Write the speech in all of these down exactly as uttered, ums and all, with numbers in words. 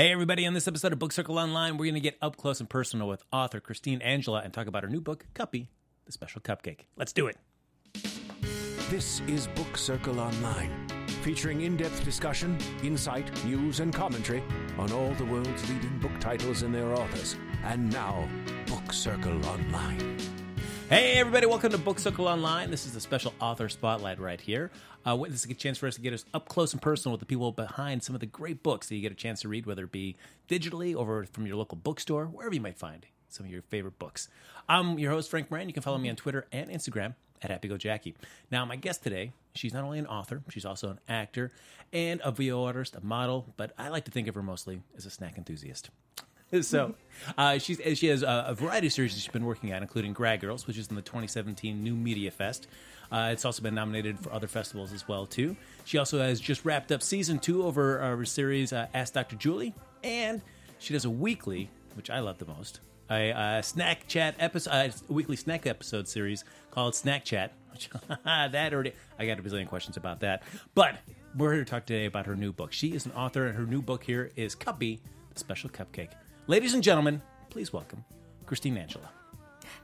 Hey everybody, on this episode of Book Circle Online, we're going to get up close and personal with author Christine Angela and talk about her new book, Cuppy, the Special Cupcake. Let's do it. This is Book Circle Online, featuring in-depth discussion, insight, news, and commentary on all the world's leading book titles and their authors. And now, Book Circle Online. Hey everybody, welcome to Book Circle Online. This is the special author spotlight right here. Uh, this is a chance for us to get us up close and personal with the people behind some of the great books that you get a chance to read, whether it be digitally or from your local bookstore, wherever you might find some of your favorite books. I'm your host, Frank Moran. You can follow me on Twitter and Instagram at HappyGoJackie. Now, my guest today, she's not only an author, she's also an actor and a V O artist, a model, but I like to think of her mostly as a snack enthusiast. So uh, she's, she has a, a variety of series that she's been working on, including Grad Girls, which is in the twenty seventeen New Media Fest. Uh, it's also been nominated for other festivals as well, too. She also has just wrapped up season two of her, her series, uh, Ask Doctor Julie. And she does a weekly, which I love the most, a uh, Snack Chat episode, uh, a weekly snack episode series called Snack Chat. Which, that already, I got a bazillion questions about that. But we're here to talk today about her new book. She is an author, and her new book here is Cuppy, the Special Cupcake. Ladies and gentlemen, please welcome Christine Angela.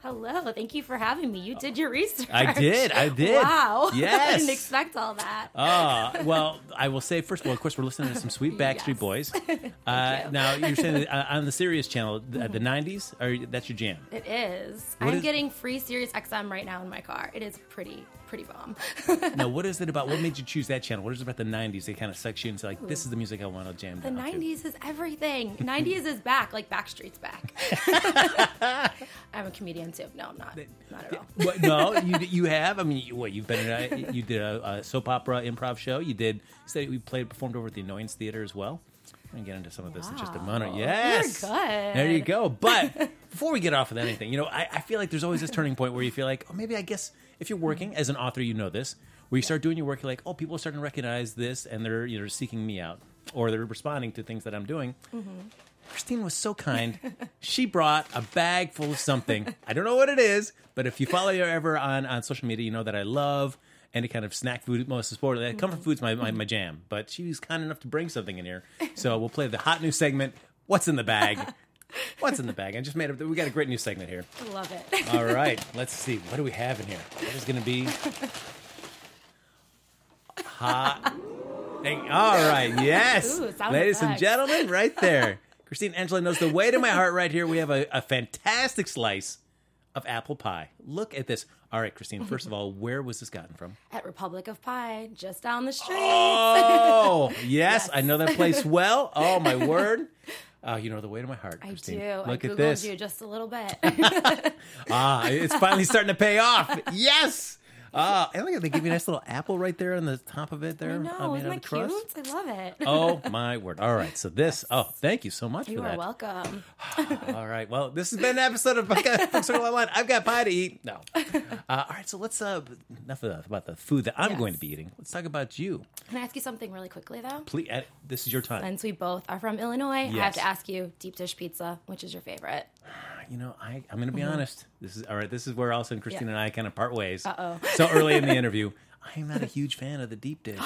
Hello, thank you for having me. You did your research. I did, I did. Wow. Yes. I didn't expect all that. Oh, well, I will say, first of all, of course, we're listening to some sweet Backstreet yes. Boys. uh, you. Now, you're saying that, uh, on the Sirius channel, the, the nineties, or that's your jam? It is. What I'm is... getting free Sirius X M right now in my car. It is pretty, pretty bomb. Now, what is it about, what made you choose that channel? What is it about the nineties? They kind of suck you into, like, Ooh. This is the music I want to jam The nineties to. Is everything. nineties is back, like Backstreet's back. I'm a comedian, too. No, I'm not. Not at all. What, no, you you have? I mean, you, what, you've been in a, you did a, a soap opera improv show. You did, you we played, performed over at the Annoyance Theater as well. We're going to get into some of this wow. in just a moment. Yes. You're good. There you go. But before we get off of anything, you know, I, I feel like there's always this turning point where you feel like, oh, maybe I guess if you're working as an author, you know this, where you start doing your work, you're like, oh, people are starting to recognize this and they're, you know, seeking me out or they're responding to things that I'm doing. Mm-hmm. Christine was so kind. She brought a bag full of something. I don't know what it is, but if you follow her ever on, on social media, you know that I love any kind of snack food. Most importantly, comfort food's my, my, my jam. But she was kind enough to bring something in here. So we'll play the hot new segment, What's in the Bag? What's in the Bag? I just made up. We got a great new segment here. I love it. All right. Let's see. What do we have in here? What is going to be hot? Dang. All right. Yes. Ooh, ladies and gentlemen, right there. Christine Angela knows the way to my heart right here. We have a, a fantastic slice of apple pie. Look at this. All right, Christine, first of all, where was this gotten from? At Republic of Pie, just down the street. Oh, yes, yes. I know that place well. Oh, my word. Oh, you know the way to my heart, Christine. I do. Look I Googled at this. You just a little bit. ah, it's finally starting to pay off. Yes. Uh, and look at they give you a nice little apple right there on the top of it there. I know, isn't that cute? I love it. Oh, my word. All right, so this, oh, thank you so much you for that. You are welcome. All right, well, this has been an episode of Book Circle Online. I've got pie to eat. No. Uh, all right, so let's, uh, enough about the food that I'm yes. going to be eating. Let's talk about you. Can I ask you something really quickly, though? Please, uh, this is your time. Since we both are from Illinois, yes. I have to ask you, deep dish pizza, which is your favorite? You know, I, I'm going to be mm-hmm. honest. This is all right. This is where Allison, Christine, yeah. and I kind of part ways. Uh-oh. So early in the interview, I am not a huge fan of the deep dish.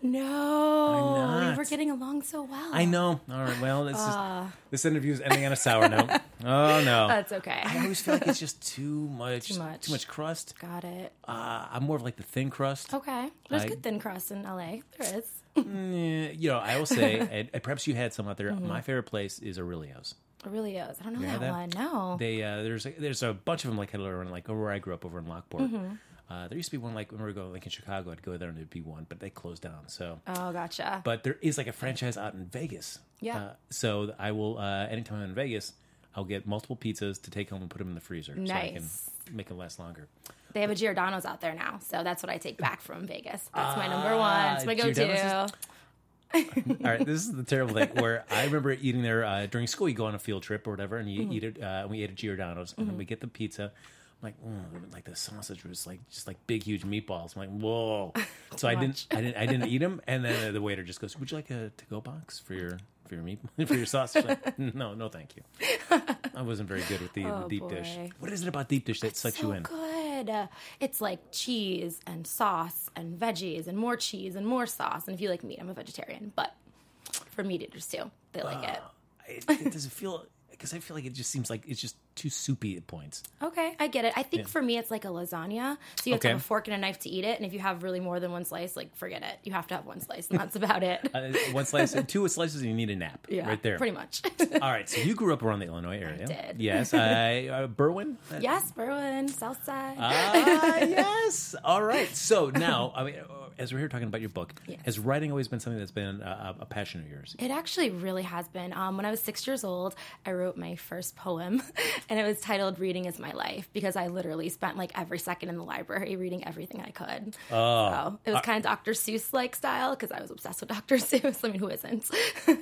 No. I'm not. We were getting along so well. I know. All right. Well, this, uh. is, this interview is ending on a sour note. Oh, no. That's okay. I always feel like it's just too much. Too much. Too much crust. Got it. Uh, I'm more of like the thin crust. Okay. There's I, good thin crust in L A. There is. You know, I will say, and, and perhaps you had some out there. Mm-hmm. My favorite place is Aurelio's. Aurelio's. I don't know that, that one. No. They uh, there's a, there's a bunch of them like around like over where I grew up over in Lockport. Mm-hmm. Uh, there used to be one like when we were going like in Chicago, I'd go there and there'd be one, but they closed down. So oh, gotcha. But there is like a franchise out in Vegas. Yeah. Uh, so I will uh, anytime I'm in Vegas, I'll get multiple pizzas to take home and put them in the freezer, nice. So I can make them last longer. They have a Giordano's out there now, so that's what I take back from Vegas. That's uh, my number one. It's my go-to. All right, this is the terrible thing where I remember eating there uh, during school. You go on a field trip or whatever, and you mm-hmm. eat it. Uh, we ate at Giordano's, mm-hmm. and then we get the pizza. I'm like, mm, like the sausage was like just like big, huge meatballs. I'm like, whoa! So I didn't, I didn't, I didn't eat them. And then the waiter just goes, "Would you like a to-go box for your for your meat for your sausage?" Like, no, no, thank you. I wasn't very good with the, oh, the deep boy. Dish. What is it about deep dish that That's sucks so you in? Good. Uh, it's like cheese and sauce and veggies and more cheese and more sauce. And if you like meat, I'm a vegetarian, but for meat eaters too, they like uh, it. it, it doesn't feel, because I feel like it just seems like it's just too soupy at points. Okay, I get it. I think yeah. for me it's like a lasagna. So you have okay. to have a fork and a knife to eat it. And if you have really more than one slice, like forget it. You have to have one slice and that's about it. uh, one slice, two slices and you need a nap. Yeah, right there. Pretty much. All right, so you grew up around the Illinois area. I did. Yes. I, uh, Berwyn? Yes, Berwyn, Southside. Ah, uh, yes. All right. So now, I mean, as we're here talking about your book, yes. has writing always been something that's been a, a passion of yours? It actually really has been. Um, when I was six years old, I wrote my first poem. And it was titled Reading is My Life, because I literally spent like every second in the library reading everything I could. Oh. So it was kind of Doctor Seuss-like style, because I was obsessed with Doctor Seuss. I mean, who isn't?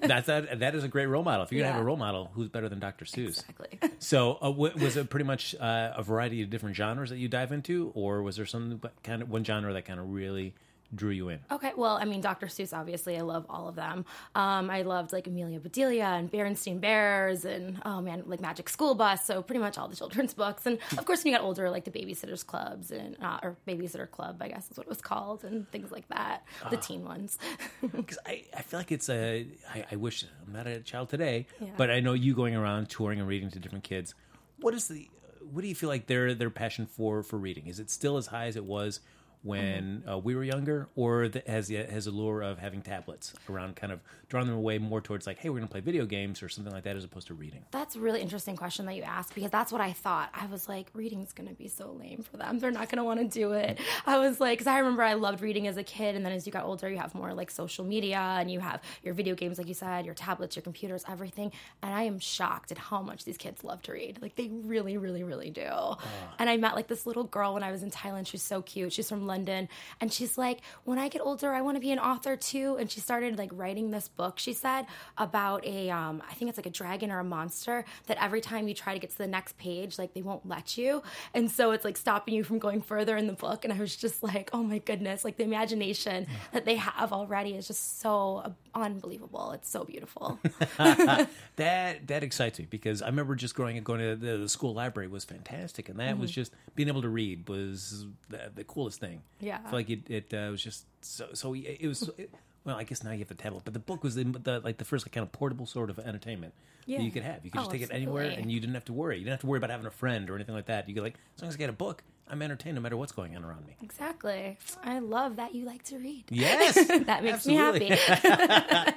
That's a, that is a great role model. If you're yeah. going to have a role model, who's better than Doctor Seuss? Exactly. So uh, w- was it pretty much uh, a variety of different genres that you dive into, or was there some kind of one genre that kind of really drew you in? Okay, well, I mean, Doctor Seuss, obviously, I love all of them. Um, I loved, like, Amelia Bedelia and Berenstain Bears and, oh, man, like, Magic School Bus, so pretty much all the children's books. And, of course, when you got older, like, the Babysitters Clubs and, uh, or Babysitter Club, I guess is what it was called, and things like that, the uh, teen ones. Because I, I feel like it's a, I, I wish, I'm not a child today, yeah. but I know you going around touring and reading to different kids. What is the, what do you feel like their their passion for for reading? Is it still as high as it was when uh, we were younger, or the, has the, has a lure of having tablets around kind of drawing them away more towards like, hey, we're going to play video games or something like that as opposed to reading? That's a really interesting question that you asked, because that's what I thought. I was like, reading's going to be so lame for them. They're not going to want to do it. I was like, because I remember I loved reading as a kid, and then as you got older, you have more like social media, and you have your video games, like you said, your tablets, your computers, everything. And I am shocked at how much these kids love to read. Like, they really, really, really do. Uh. And I met like this little girl when I was in Thailand. She's so cute. She's from London, and she's like, when I get older, I want to be an author too. And she started like writing this book, she said, about a um I think it's like a dragon or a monster that every time you try to get to the next page, like, they won't let you, and so it's like stopping you from going further in the book. And I was just like, oh my goodness, like the imagination that they have already is just so unbelievable. It's so beautiful. that that excites me, because I remember just growing up, going to the, the school library was fantastic, and that mm-hmm. was just being able to read was the, the coolest thing. Yeah, I feel like it. It uh, was just so. So it was. It, well, I guess now you have the tablet, but the book was the, the like the first like, kind of portable sort of entertainment yeah. that you could have. You could oh, just take absolutely. It anywhere, and you didn't have to worry. You didn't have to worry about having a friend or anything like that. You could like, as long as I get a book, I'm entertained no matter what's going on around me. Exactly. I love that you like to read. Yes, that makes absolutely. Me happy.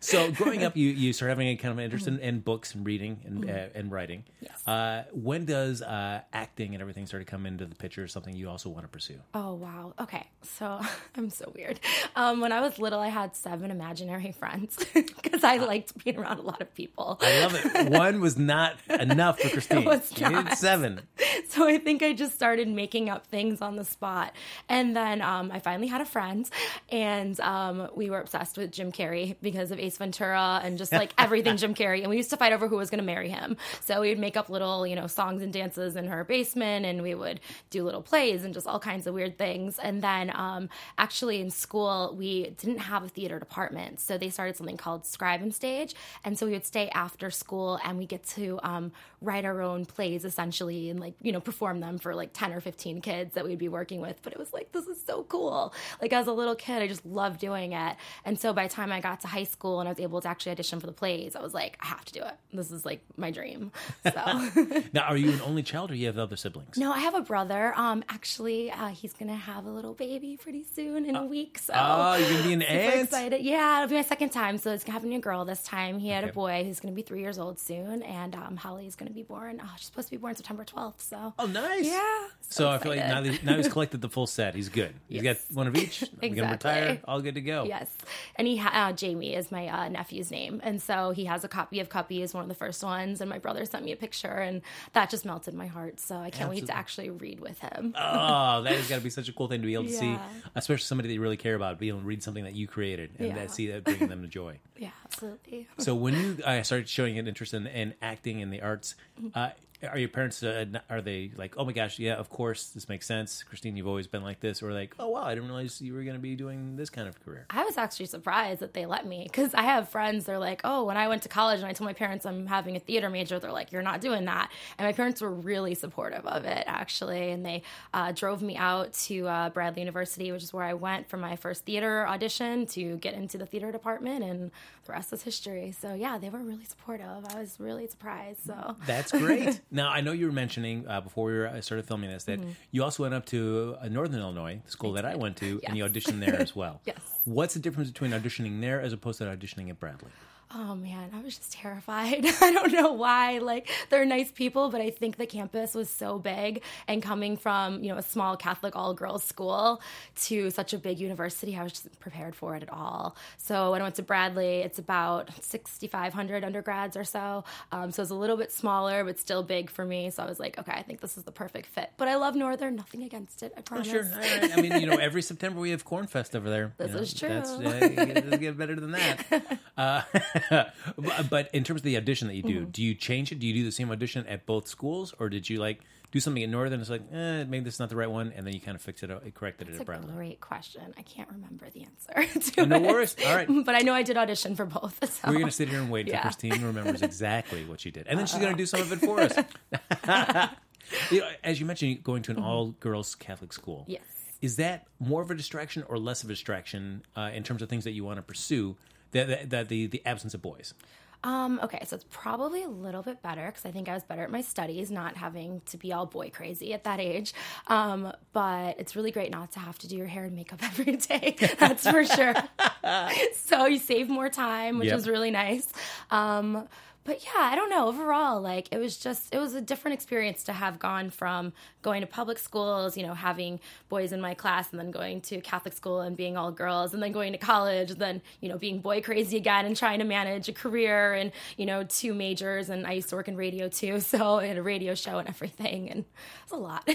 So growing up, you you start having a kind of interest in, in books and reading and mm-hmm. uh, and writing. Yes. Uh, when does uh, acting and everything start to come into the picture? Something you also want to pursue? Oh wow. Okay. So I'm so weird. Um, when I was little, I had seven imaginary friends because I uh, liked being around a lot of people. I love it. One was not enough for Christine. It was not. You needed seven. So I think I just started making up things on the spot, and then um, I finally had a friend, and um, we were obsessed with Jim Carrey because of Ace Ventura and just like everything Jim Carrey, and we used to fight over who was going to marry him. So we would make up little, you know, songs and dances in her basement, and we would do little plays and just all kinds of weird things. And then um, actually in school we didn't have a theater department, so they started something called Scribe and Stage, and so we would stay after school and we get to um, write our own plays essentially, and like, you know, perform them for like ten or fifteen kids that we'd be working with. But it was like, this is so cool. Like, as a little kid, I just loved doing it. And so by the time I got to high school school and I was able to actually audition for the plays, I was like, I have to do it. This is like my dream. So now, are you an only child, or you have other siblings? No, I have a brother. Um, actually, uh, he's gonna have a little baby pretty soon in uh, a week. So oh, you're gonna be an aunt? Excited. Yeah, it'll be my second time. So it's gonna happen to a girl this time. He had okay. a boy who's gonna be three years old soon, and um, Holly's gonna be born. Oh, she's supposed to be born September twelfth. So oh, nice. Yeah. So, so I feel like now, that, now he's collected the full set. He's good. He's yes. got one of each. Exactly. I'm gonna retire. All good to go. Yes. And he ha- uh, Jamie is my uh, nephew's name, and so he has a copy of Cuppy as one of the first ones, and my brother sent me a picture, and that just melted my heart, so I can't Absolutely. Wait to actually read with him. Oh, that has got to be such a cool thing to be able to yeah. see, especially somebody that you really care about, be able to read something that you created, and yeah. that see that bringing them to joy. Yeah, absolutely. So when you uh, started showing an interest in, in acting and the arts, uh, Are your parents, uh, are they like, oh my gosh, yeah, of course, this makes sense. Christine, you've always been like this. Or like, oh wow, I didn't realize you were going to be doing this kind of career. I was actually surprised that they let me, because I have friends, they're like, oh, when I went to college and I told my parents I'm having a theater major, they're like, you're not doing that. And my parents were really supportive of it, actually. And they uh, drove me out to uh, Bradley University, which is where I went for my first theater audition to get into the theater department. And the rest is history. So yeah, they were really supportive. I was really surprised. So that's great. Now, I know you were mentioning uh, before we were, uh, started filming this that mm-hmm. you also went up to uh, Northern Illinois, the school I that I went to, yes. and you auditioned there as well. Yes. What's the difference between auditioning there as opposed to auditioning at Bradley? Oh, man, I was just terrified. I don't know why. Like, they're nice people, but I think the campus was so big. And coming from, you know, a small Catholic all-girls school to such a big university, I was just prepared for it at all. So when I went to Bradley, it's about sixty-five hundred undergrads or so. Um, so it's a little bit smaller, but still big for me. So I was like, okay, I think this is the perfect fit. But I love Northern. Nothing against it, I promise. Oh, sure. All right. I mean, you know, every September we have Corn Fest over there. This you know, is true. That's, uh, it doesn't get better than that. Uh But in terms of the audition that you do, mm-hmm. do you change it? Do you do the same audition at both schools, or did you like do something at Northern? It's like, eh, maybe this is not the right one, and then you kind of fixed it, it corrected That's it at Bradley. That's a great question. I can't remember the answer. To no it. worries. All right, but I know I did audition for both. So. We're going to sit here and wait until yeah. Christine remembers exactly what she did, and then Uh-oh. she's going to do some of it for us. You know, as you mentioned, going to an mm-hmm. all-girls Catholic school. Yes. Is that more of a distraction or less of a distraction uh, in terms of things that you want to pursue? The, the, the, the absence of boys. Um, okay, so it's probably a little bit better because I think I was better at my studies, not having to be all boy crazy at that age. Um, but it's really great not to have to do your hair and makeup every day. That's for sure. So you save more time, which yep. is really nice. Um, but yeah, I don't know. Overall, like it was just, it was a different experience to have gone from going to public schools, you know, having boys in my class and then going to Catholic school and being all girls and then going to college, and then, you know, being boy crazy again and trying to manage a career and, you know, two majors. And I used to work in radio too. So I had a radio show and everything. And it's a lot.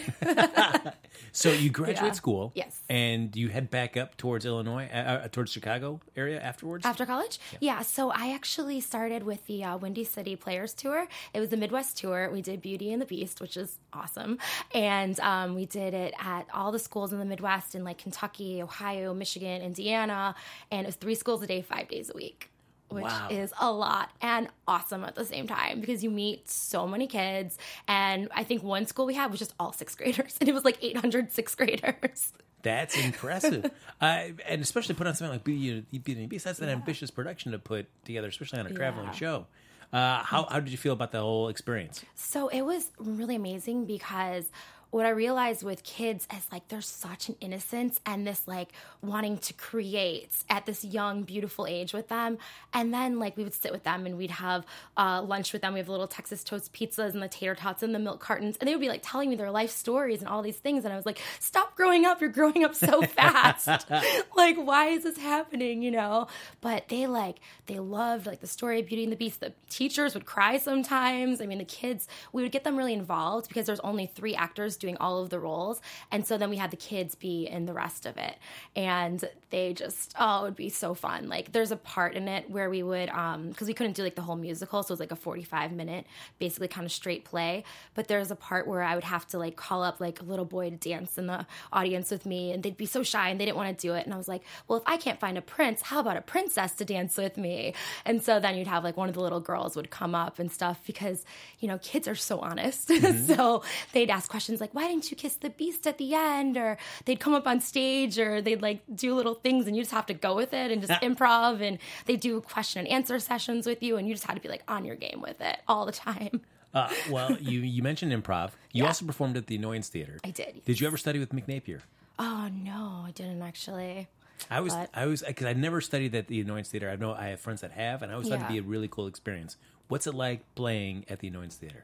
So you graduate yeah. school. Yes. And you head back up towards Illinois, uh, towards Chicago area afterwards? After college? Yeah. yeah so I actually started with the uh, Windy City Players Tour. It was the Midwest tour. We did Beauty and the Beast, which is awesome. And um, we did it at all the schools in the Midwest in like Kentucky, Ohio, Michigan, Indiana. And it was three schools a day, five days a week. Which wow. is a lot and awesome at the same time because you meet so many kids. And I think one school we had was just all sixth graders. And it was like eight hundred sixth graders. That's impressive. uh, and especially put on something like Beauty and the Beast. That's an yeah. ambitious production to put together, especially on a traveling yeah. show. Uh, how, how did you feel about the whole experience? So it was really amazing because what I realized with kids is like there's such an innocence and this like wanting to create at this young, beautiful age with them. And then like we would sit with them and we'd have uh, lunch with them. We have little Texas toast pizzas and the tater tots and the milk cartons. And they would be like telling me their life stories and all these things. And I was like, stop growing up. You're growing up so fast. Like, why is this happening? You know, but they like, they loved like the story of Beauty and the Beast. The teachers would cry sometimes. I mean, the kids, we would get them really involved because there's only three actors doing all of the roles, and so then we had the kids be in the rest of it, and they just, oh, it would be so fun. Like there's a part in it where we would um because we couldn't do like the whole musical, so it was like a forty-five minute basically kind of straight play, but there's a part where I would have to like call up like a little boy to dance in the audience with me, and they'd be so shy and they didn't want to do it, and I was like, well, if I can't find a prince, how about a princess to dance with me? And so then you'd have like one of the little girls would come up and stuff because, you know, kids are so honest. Mm-hmm. So they'd ask questions like, why didn't you kiss the beast at the end? Or they'd come up on stage or they'd like do little things and you just have to go with it and just improv, and they do question and answer sessions with you and you just had to be like on your game with it all the time. Uh, well, you, you mentioned improv. You yeah. also performed at the Annoyance Theater. I did. Yes. Did you ever study with Mick Napier? Oh, no, I didn't actually. I was, but... I was, because I never studied at the Annoyance Theater. I know I have friends that have, and I always yeah. thought it'd be a really cool experience. What's it like playing at the Annoyance Theater?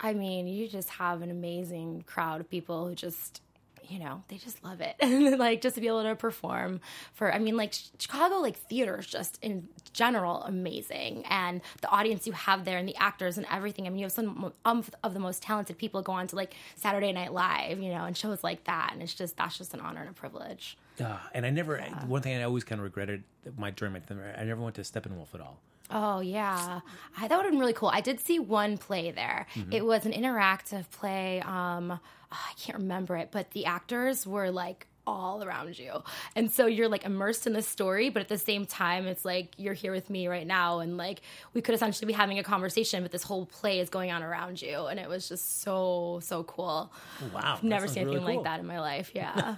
I mean, you just have an amazing crowd of people who just, you know, they just love it. And, like, just to be able to perform for, I mean, like, Chicago, like, theater is just, in general, amazing. And the audience you have there and the actors and everything. I mean, you have some of the most talented people go on to, like, Saturday Night Live, you know, and shows like that. And it's just, that's just an honor and a privilege. Uh, and I never, yeah. one thing I always kind of regretted my during my, I never went to Steppenwolf at all. Oh, yeah. I, that would have been really cool. I did see one play there. Mm-hmm. It was an interactive play. Um, oh, I can't remember it, but the actors were, like, all around you. And so you're, like, immersed in the story, but at the same time, it's like, you're here with me right now. And, like, we could essentially be having a conversation, but this whole play is going on around you. And it was just so, so cool. Wow. I've never seen anything really cool. like that in my life. Yeah.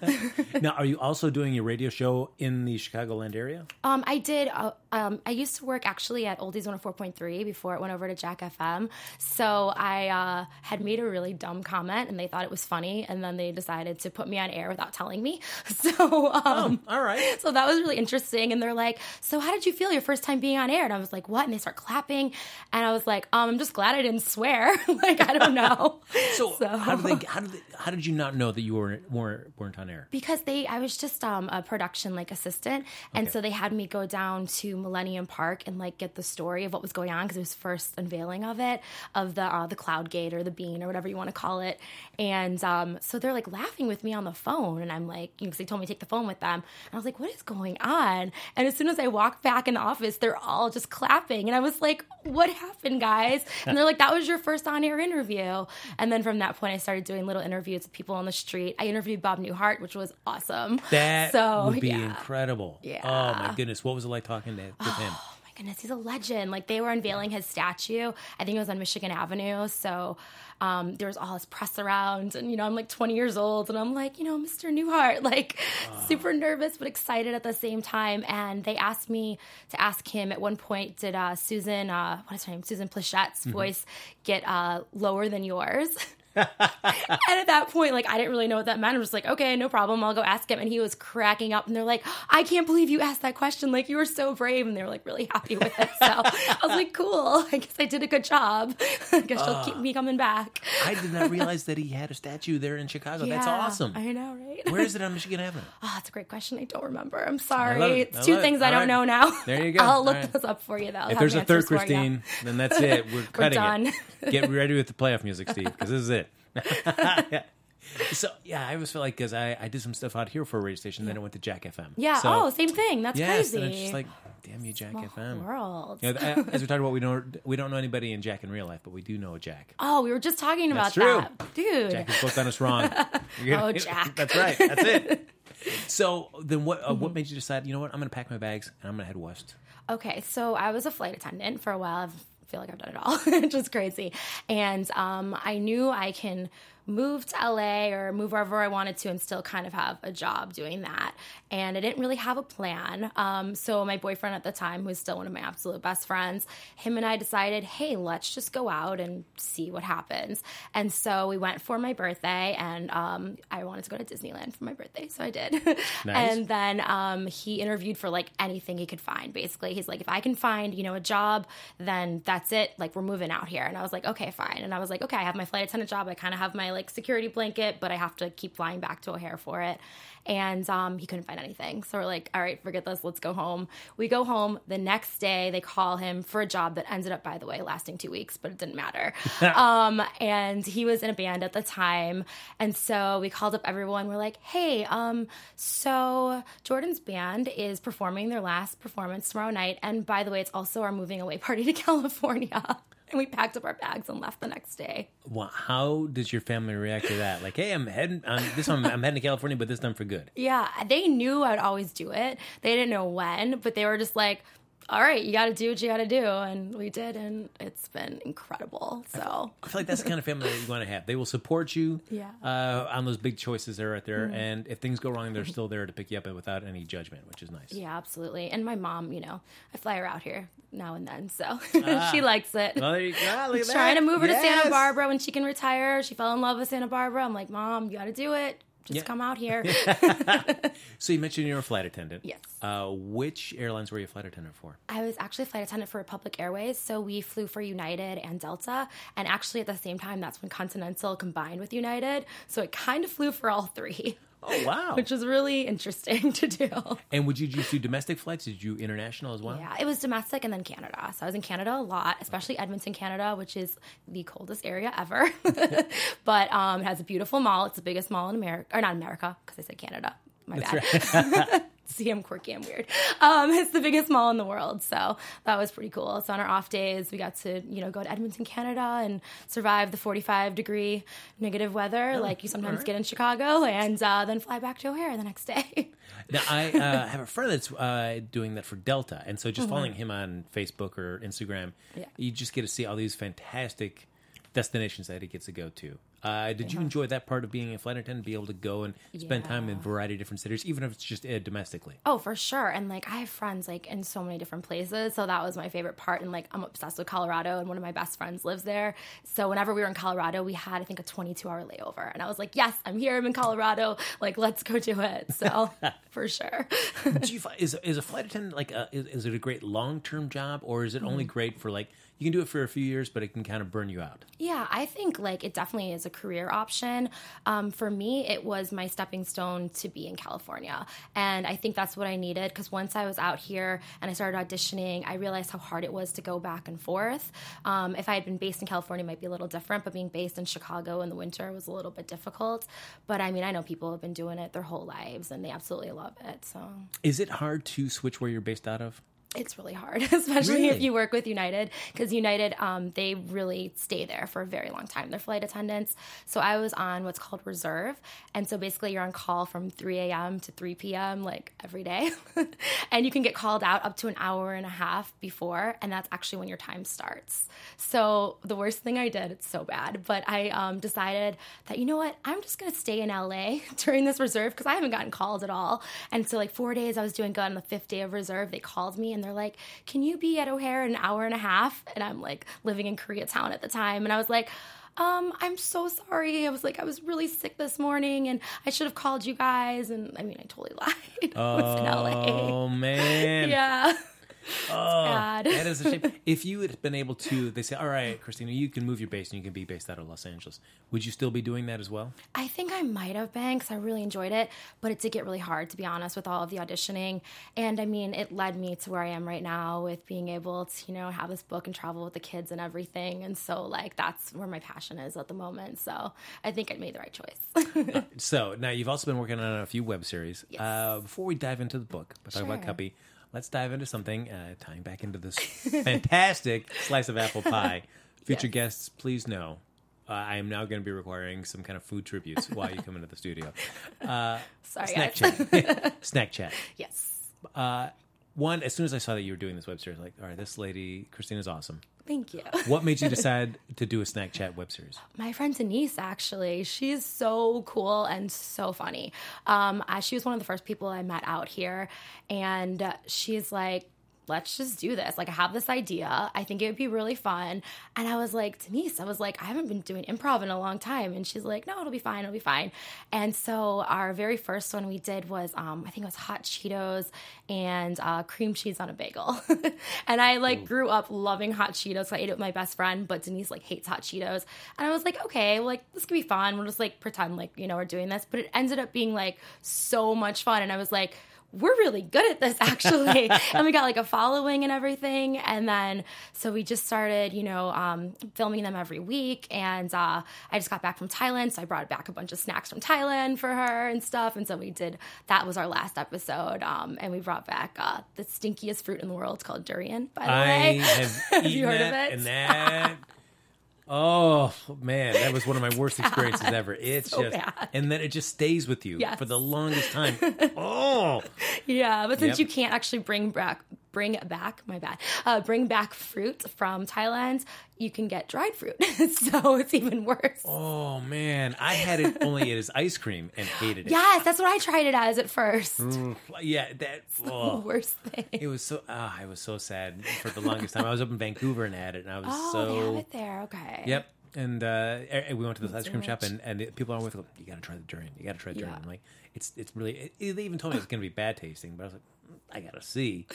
Now, are you also doing a radio show in the Chicagoland area? Um, I did. Uh, um, I used to work actually at Oldies one oh four point three before it went over to Jack F M. So I uh, had made a really dumb comment and they thought it was funny. And then they decided to put me on air without telling me. So, um, oh, all right. So that was really interesting. And they're like, so how did you feel your first time being on air? And I was like, what? And they start clapping. And I was like, um, I'm just glad I didn't swear. Like, I don't know. so, so how did they, how did they, how did you not know that you were, weren't, weren't on air? Because they, I was just, um, a production like assistant. And okay. so they had me go down to Millennium Park and like get the story of what was going on. Cause it was first unveiling of it, of the, uh, the cloud gate or the bean or whatever you want to call it. And, um, so they're like laughing with me on the phone and I'm like, Like, you know, because they told me to take the phone with them. And I was like, what is going on? And as soon as I walked back in the office, they're all just clapping. And I was like, what happened, guys? And they're like, that was your first on-air interview. And then from that point, I started doing little interviews with people on the street. I interviewed Bob Newhart, which was awesome. That so, would be yeah. incredible. Yeah. Oh, my goodness. What was it like talking to with oh. him? Goodness, he's a legend. Like, they were unveiling his statue. I think it was on Michigan Avenue. So um, there was all this press around. And, you know, I'm like twenty years old. And I'm like, you know, Mister Newhart, like wow. super nervous but excited at the same time. And they asked me to ask him at one point, did uh, Susan, uh, what is her name? Susan Plachette's mm-hmm. voice get uh, lower than yours? And at that point, like, I didn't really know what that meant. I'm just like, okay, no problem. I'll go ask him. And he was cracking up. And they're like, I can't believe you asked that question. Like, you were so brave. And they were, like, really happy with it. So I was like, cool. I guess I did a good job. I guess uh, she'll keep me coming back. I did not realize that he had a statue there in Chicago. Yeah, that's awesome. I know, right? Where is it on Michigan Avenue? Oh, that's a great question. I don't remember. I'm sorry. It. It's two it. things All I don't right. know now. There you go. I'll look right. those up for you, though. If there's a third Christine, then that's it. We're cutting We're done. It. Get ready with the playoff music, Steve, because this is it. yeah. So yeah, I always feel like because I, I did some stuff out here for a radio station, yeah. then I went to Jack F M. Yeah. So, oh, same thing. That's yes, crazy. And it's just like, damn you, Jack Small F M. World. You know, as we talked about, we don't we don't know anybody in Jack in real life, but we do know Jack. Oh, we were just talking about that's true. that, dude. Jack has both done us wrong. oh, Jack. That's right. That's it. So then, what uh, mm-hmm. what made you decide? You know what? I'm going to pack my bags and I'm going to head west. Okay, so I was a flight attendant for a while. I've feel like I've done it all, which was crazy. And um, I knew I can move to L A or move wherever I wanted to and still kind of have a job doing that. And I didn't really have a plan. Um, so my boyfriend at the time, who was still one of my absolute best friends, him and I decided, hey, let's just go out and see what happens. And so we went for my birthday, and um, I wanted to go to Disneyland for my birthday, so I did. Nice. And then um, he interviewed for, like, anything he could find, basically. He's like, if I can find, you know, a job, then that's it. Like, we're moving out here. And I was like, okay, fine. And I was like, okay, I have my flight attendant job. I kind of have my, like, security blanket, but I have to keep flying back to O'Hare for it. And um, he couldn't find anything. So we're like, all right, forget this. Let's go home. We go home. The next day, they call him for a job that ended up, by the way, lasting two weeks, but it didn't matter. um, and he was in a band at the time. And so we called up everyone. We're like, hey, um, so Jordan's band is performing their last performance tomorrow night. And by the way, it's also our moving away party to California. And we packed up our bags and left the next day. Well, how does your family react to that? Like, hey, I'm heading I'm, this time. I'm heading to California, but this time for good. Yeah, they knew I'd always do it. They didn't know when, but they were just like, all right, you got to do what you got to do. And we did, and it's been incredible. So I feel like that's the kind of family that you want to have. They will support you yeah. uh, on those big choices that are out there. Mm-hmm. And if things go wrong, they're still there to pick you up without any judgment, which is nice. Yeah, absolutely. And my mom, you know, I fly her out here now and then, so ah. she likes it. Well, there you go. Look at that. Trying to move her yes. to Santa Barbara when she can retire. She fell in love with Santa Barbara. I'm like, Mom, you got to do it. Just yeah. come out here. So you mentioned you're a flight attendant. Yes. Uh, which airlines were you a flight attendant for? I was actually a flight attendant for Republic Airways. So we flew for United and Delta. And actually at the same time, that's when Continental combined with United. So it kind of flew for all three. Oh, wow. Which was really interesting to do. And would you just do domestic flights? Did you international as well? Yeah, it was domestic and then Canada. So I was in Canada a lot, especially Edmonton, Canada, which is the coldest area ever. But um, it has a beautiful mall. It's the biggest mall in America. Or not America, because I said Canada. My That's bad. Right. see, I'm quirky, I'm weird. Um, it's the biggest mall in the world, so that was pretty cool. So on our off days, we got to, you know, go to Edmonton, Canada, and survive the forty-five degree negative weather, oh, like you sometimes right. get in Chicago, and uh, then fly back to O'Hare the next day. Now, I uh, have a friend that's uh, doing that for Delta, and so just mm-hmm. following him on Facebook or Instagram, yeah. you just get to see all these fantastic destinations that he gets to go to. Uh, did you enjoy that part of being a flight attendant, be able to go and spend yeah. time in a variety of different cities, even if it's just uh, domestically? Oh, for sure. And, like, I have friends, like, in so many different places, so that was my favorite part. And, like, I'm obsessed with Colorado, and one of my best friends lives there. So whenever we were in Colorado, we had, I think, a twenty-two hour layover. And I was like, yes, I'm here. I'm in Colorado. Like, let's go do it. So, for sure. Do you, is, is a flight attendant, like, a, is, is it a great long-term job, or is it mm-hmm. only great for, like, you can do it for a few years, but it can kind of burn you out? Yeah, I think, like, it definitely is a career option. Um, for me, it was my stepping stone to be in California. And I think that's what I needed, because once I was out here and I started auditioning, I realized how hard it was to go back and forth. Um, if I had been based in California, it might be a little different, but being based in Chicago in the winter was a little bit difficult. But, I mean, I know people have been doing it their whole lives, and they absolutely love it. So, is it hard to switch where you're based out of? It's really hard, especially really? if you work with United, because United, um, they really stay there for a very long time, their flight attendants. So I was on what's called reserve, and so basically you're on call from three a.m. to three p.m., like, every day, and you can get called out up to an hour and a half before, and that's actually when your time starts. So the worst thing I did, it's so bad, but I um, decided that, you know what, I'm just going to stay in L A during this reserve, because I haven't gotten called at all. And so, like, four days I was doing good. On the fifth day of reserve, they called me, and they're like, can you be at O'Hare in an hour and a half? And I'm, like, living in Koreatown at the time. And I was like, um, I'm so sorry. I was like, I was really sick this morning, and I should have called you guys. And, I mean, I totally lied. Oh, I was in L A. Oh, man. Yeah. Oh, that is a shame. If you had been able to, they say, all right, Christina, you can move your base and you can be based out of Los Angeles. Would you still be doing that as well? I think I might have been, because I really enjoyed it, but it did get really hard, to be honest, with all of the auditioning. And, I mean, it led me to where I am right now, with being able to, you know, have this book and travel with the kids and everything. And so, like, that's where my passion is at the moment. So I think I made the right choice. So now you've also been working on a few web series. Yes. Uh, before we dive into the book, we'll talk sure. about Cuppy. Let's dive into something, uh, tying back into this fantastic slice of apple pie. Future yes. guests, please know, uh, I am now going to be requiring some kind of food tributes while you come into the studio. Uh, Sorry, Snack guys. Chat. Snack Chat. Yes. Uh, one, as soon as I saw that you were doing this web series, I was like, all right, this lady, Christina's awesome. Thank you. What made you decide to do a Snack Chat web series? My friend Denise, actually. She's so cool and so funny. Um, I, she was one of the first people I met out here, and uh, she's like, let's just do this. Like, I have this idea. I think it would be really fun. And I was like, Denise, I was like, I haven't been doing improv in a long time. And she's like, no, it'll be fine. It'll be fine. And so our very first one we did was, um, I think it was hot Cheetos and uh, cream cheese on a bagel. And I, like, Ooh. grew up loving hot Cheetos. So I ate it with my best friend, but Denise, like, hates hot Cheetos. And I was like, okay, well, like, this could be fun. We'll just, like, pretend like, you know, we're doing this. But it ended up being, like, so much fun. And I was like, we're really good at this, actually. And we got, like, a following and everything. And then, so we just started, you know, um, filming them every week. And uh, I just got back from Thailand, so I brought back a bunch of snacks from Thailand for her and stuff. And so we did, that was our last episode. Um, and we brought back uh, the stinkiest fruit in the world called durian, by the I way. I have, have you heard of it? And that... Oh, man, that was one of my worst experiences God, ever. It's so just, bad. And then it just stays with you yes. for the longest time. Oh, yeah. But since yep. you can't actually bring back, bring back, my bad, uh, bring back fruit from Thailand, you can get dried fruit. So it's even worse. Oh, man. I had it only as ice cream and hated it. Yes, that's what I tried it as at first. Mm, yeah, that's oh. the worst thing. It was so, oh, I was so sad for the longest time. I was up in Vancouver and had it, and I was oh, so. Oh, they have it there. Okay. Yep, and uh, we went to this ice cream shop, and, and people are with them. You got to try the durian. You got to try the yeah. durian. I'm like, it's it's really. It, they even told me it was going to be bad tasting, but I was like, I got to see.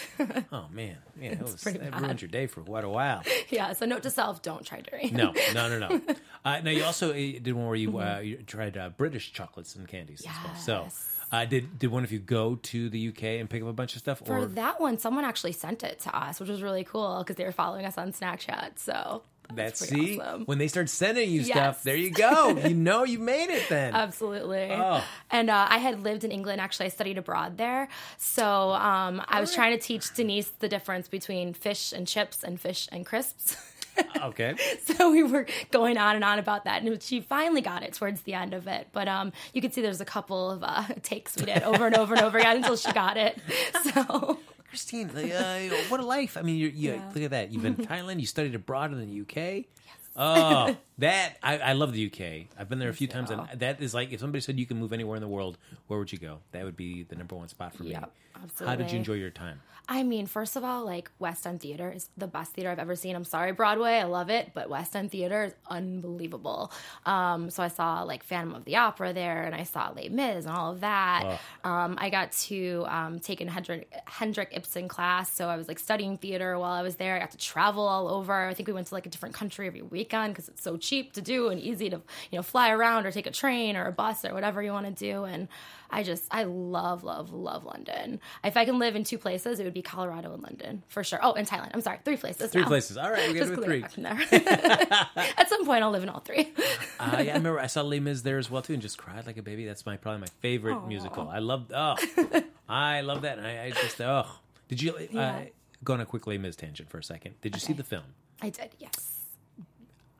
Oh man, yeah, it was, that bad. ruined your day for quite a while. Yeah. So note to self: don't try durian. No, no, no, no. uh, now you also did one where you, uh, you tried uh, British chocolates and candies yes. as well. So. Uh, did did one of you go to the U K and pick up a bunch of stuff? Or? For that one, someone actually sent it to us, which was really cool because they were following us on Snack Chat. So. That's, That's see, awesome. When they start sending you yes. stuff, there you go. You know you made it then. Absolutely. Oh. And uh, I had lived in England, actually. I studied abroad there. So um, I was trying to teach Denise the difference between fish and chips and fish and crisps. Okay. So we were going on and on about that, and she finally got it towards the end of it. But um, you can see there's a couple of uh, takes we did over and over and over again until she got it. So... Christine, uh, what a life. I mean, you yeah. look at that. You've been in Thailand. You studied abroad in the U K. Yes. Oh, that, I, I love the U K. I've been there a few so. times. And that is like, if somebody said you can move anywhere in the world, where would you go? That would be the number one spot for me. Yep, absolutely. How did you enjoy your time? I mean, first of all, like, West End Theater is the best theater I've ever seen. I'm sorry, Broadway, I love it, but West End Theater is unbelievable. Um, so I saw, like, Phantom of the Opera there, and I saw Les Mis and all of that. Oh. Um, I got to um, take a Hendrik, Henrik Ibsen class, so I was, like, studying theater while I was there. I got to travel all over. I think we went to, like, a different country every weekend because it's so cheap to do and easy to, you know, fly around or take a train or a bus or whatever you want to do. And I just, I love, love, love London. If I can live in two places, it would be Colorado and London, for sure. Oh, and Thailand. I'm sorry. Three places Three now. places. All right. We're going three. From there. At some point, I'll live in all three. uh, yeah, I remember I saw Les Mis there as well, too, and just cried like a baby. That's my probably my favorite Aww. musical. I love, oh, I love that. And I, I just, oh. Did you, uh, yeah. go on a quick Les Mis tangent for a second. Did you okay. see the film? I did, yes.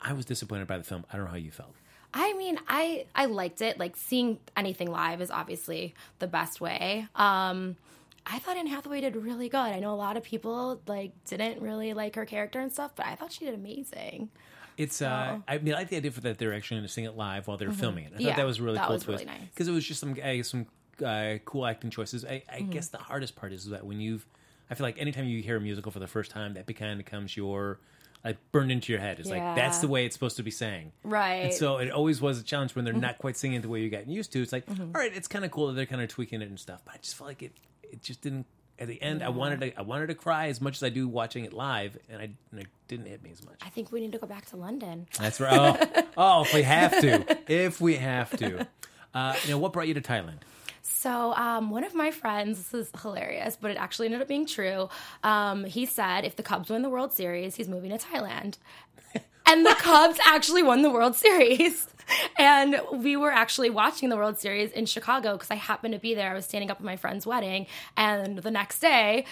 I was disappointed by the film. I don't know how you felt. I mean, I, I liked it. Like, seeing anything live is obviously the best way. Um, I thought Anne Hathaway did really good. I know a lot of people, like, didn't really like her character and stuff, but I thought she did amazing. It's, so. uh, I mean, I like the idea for that they were actually going to sing it live while they were mm-hmm. filming it. I yeah, thought that was really that cool. That was really nice. Because it was just some, uh, some uh, cool acting choices. I, I mm-hmm. guess the hardest part is that when you've, I feel like anytime you hear a musical for the first time, that kind of becomes your... Like, burned into your head. It's yeah. like, that's the way it's supposed to be sang. Right. And so it always was a challenge when they're mm-hmm. not quite singing it the way you got used to. It's like, mm-hmm. all right, it's kind of cool that they're kind of tweaking it and stuff. But I just felt like it it just didn't, at the end, mm-hmm. I wanted to I wanted to cry as much as I do watching it live, and, I, and it didn't hit me as much. I think we need to go back to London. That's right. Oh, oh if we have to. If we have to. Uh, now, what brought you to Thailand? So um, one of my friends, this is hilarious, but it actually ended up being true, um, he said if the Cubs win the World Series, he's moving to Thailand. And the Cubs actually won the World Series. And we were actually watching the World Series in Chicago because I happened to be there. I was standing up at my friend's wedding, and the next day...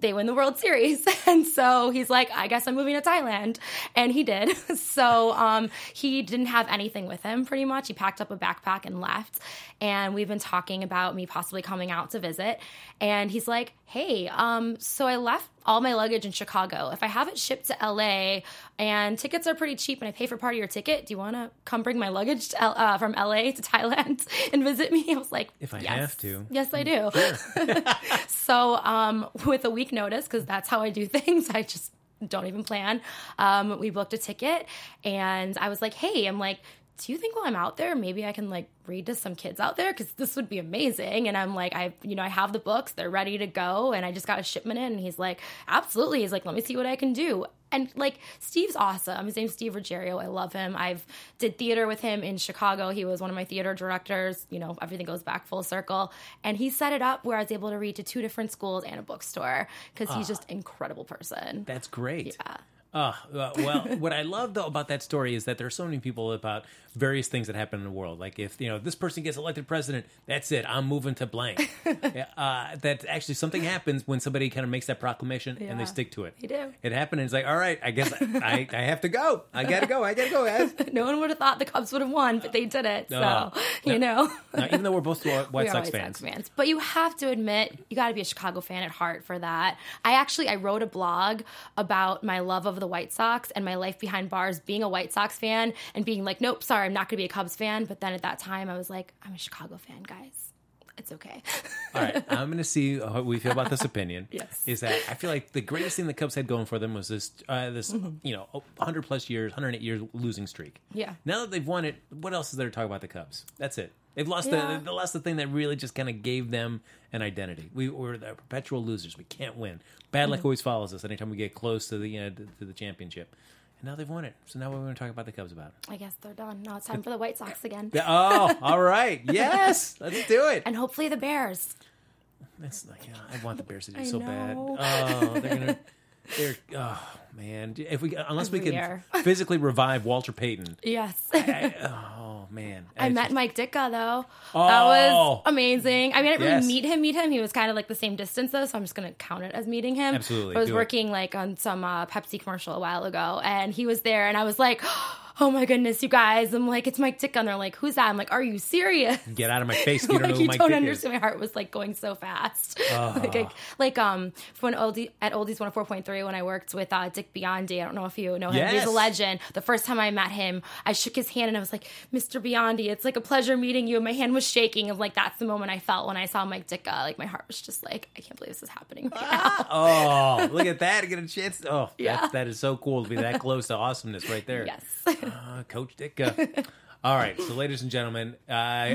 they win the World Series. And so he's like, I guess I'm moving to Thailand. And he did. So um, he didn't have anything with him, pretty much. He packed up a backpack and left. And we've been talking about me possibly coming out to visit. And he's like, hey, um, so I left all my luggage in Chicago. If I have it shipped to L A and tickets are pretty cheap and I pay for part of your ticket, do you want to come bring my luggage to L- uh, from L A to Thailand and visit me? I was like, if I yes. have to. Yes, I do. Sure. So um, with a week notice, because that's how I do things, I just don't even plan. Um, we booked a ticket and I was like, hey, I'm like, do you think while I'm out there, maybe I can like read to some kids out there? Cause this would be amazing. And I'm like, I, you know, I have the books, they're ready to go. And I just got a shipment in. And he's like, absolutely. He's like, let me see what I can do. And like, Steve's awesome. His name's Steve Ruggiero. I love him. I've did theater with him in Chicago. He was one of my theater directors. You know, everything goes back full circle. And he set it up where I was able to read to two different schools and a bookstore. Cause uh, he's just an incredible person. That's great. Yeah. Oh, uh, well, what I love, though, about that story is that there are so many people about various things that happen in the world. Like, if, you know, this person gets elected president, that's it. I'm moving to blank. uh, that actually something happens when somebody kind of makes that proclamation yeah. and they stick to it. They do. It happened, and it's like, all right, I guess I, I, I have to go. I got to go. I got to go, guys. No one would have thought the Cubs would have won, but they did it. So, uh, you now, know. Now, even though we're both White we Sox are fans. Sox fans. But you have to admit, you got to be a Chicago fan at heart for that. I actually, I wrote a blog about my love of the White Sox and my life behind bars being a White Sox fan and being like, nope, sorry, I'm not going to be a Cubs fan. But then at that time, I was like, I'm a Chicago fan, guys. It's okay. All right. I'm going to see how we feel about this opinion. Yes. Is that I feel like the greatest thing the Cubs had going for them was this, uh, this mm-hmm. you know, one hundred plus years, one hundred eight years losing streak. Yeah. Now that they've won it, what else is there to talk about the Cubs? That's it. They've lost, yeah. the, they lost the thing that really just kind of gave them an identity. We were the perpetual losers. We can't win. Bad mm-hmm. luck always follows us anytime we get close to the you know, to, to the championship. And now they've won it. So now we're going to talk about the Cubs about it. I guess they're done. Now it's time for the White Sox again. Oh, all right. Yes. Let's do it. And hopefully the Bears. That's like, yeah, I want the Bears to do I so know. bad. Oh, they're going to. They're, oh man, if we unless we, we can are. physically revive Walter Payton. Yes. I, oh man. I, I met just... Mike Ditka though. Oh, that was amazing. I mean, I didn't yes. really meet him. Meet him. He was kind of like the same distance though, so I'm just gonna count it as meeting him. Absolutely. I was Do working it. like on some uh, Pepsi commercial a while ago, and he was there, and I was like, oh my goodness, you guys! I'm like, it's Mike Ditka, and they're like, who's that? I'm like, are you serious? Get out of my face! You don't like, know who you Mike don't Ditka understand. Is. My heart was like going so fast. Uh. like, like, like, um, when Oldie, at Oldies one oh four point three, when I worked with uh, Dick Biondi, I don't know if you know him. Yes. He's a legend. The first time I met him, I shook his hand and I was like, Mister Biondi, it's like a pleasure meeting you. And my hand was shaking. And like that's the moment I felt when I saw Mike Ditka. Like my heart was just like, I can't believe this is happening right ah. now. Oh, look at that! I get a chance. Oh, yeah. that, that is so cool to be that close to awesomeness right there. Yes. Uh, Coach Ditka. All right, so ladies and gentlemen, uh,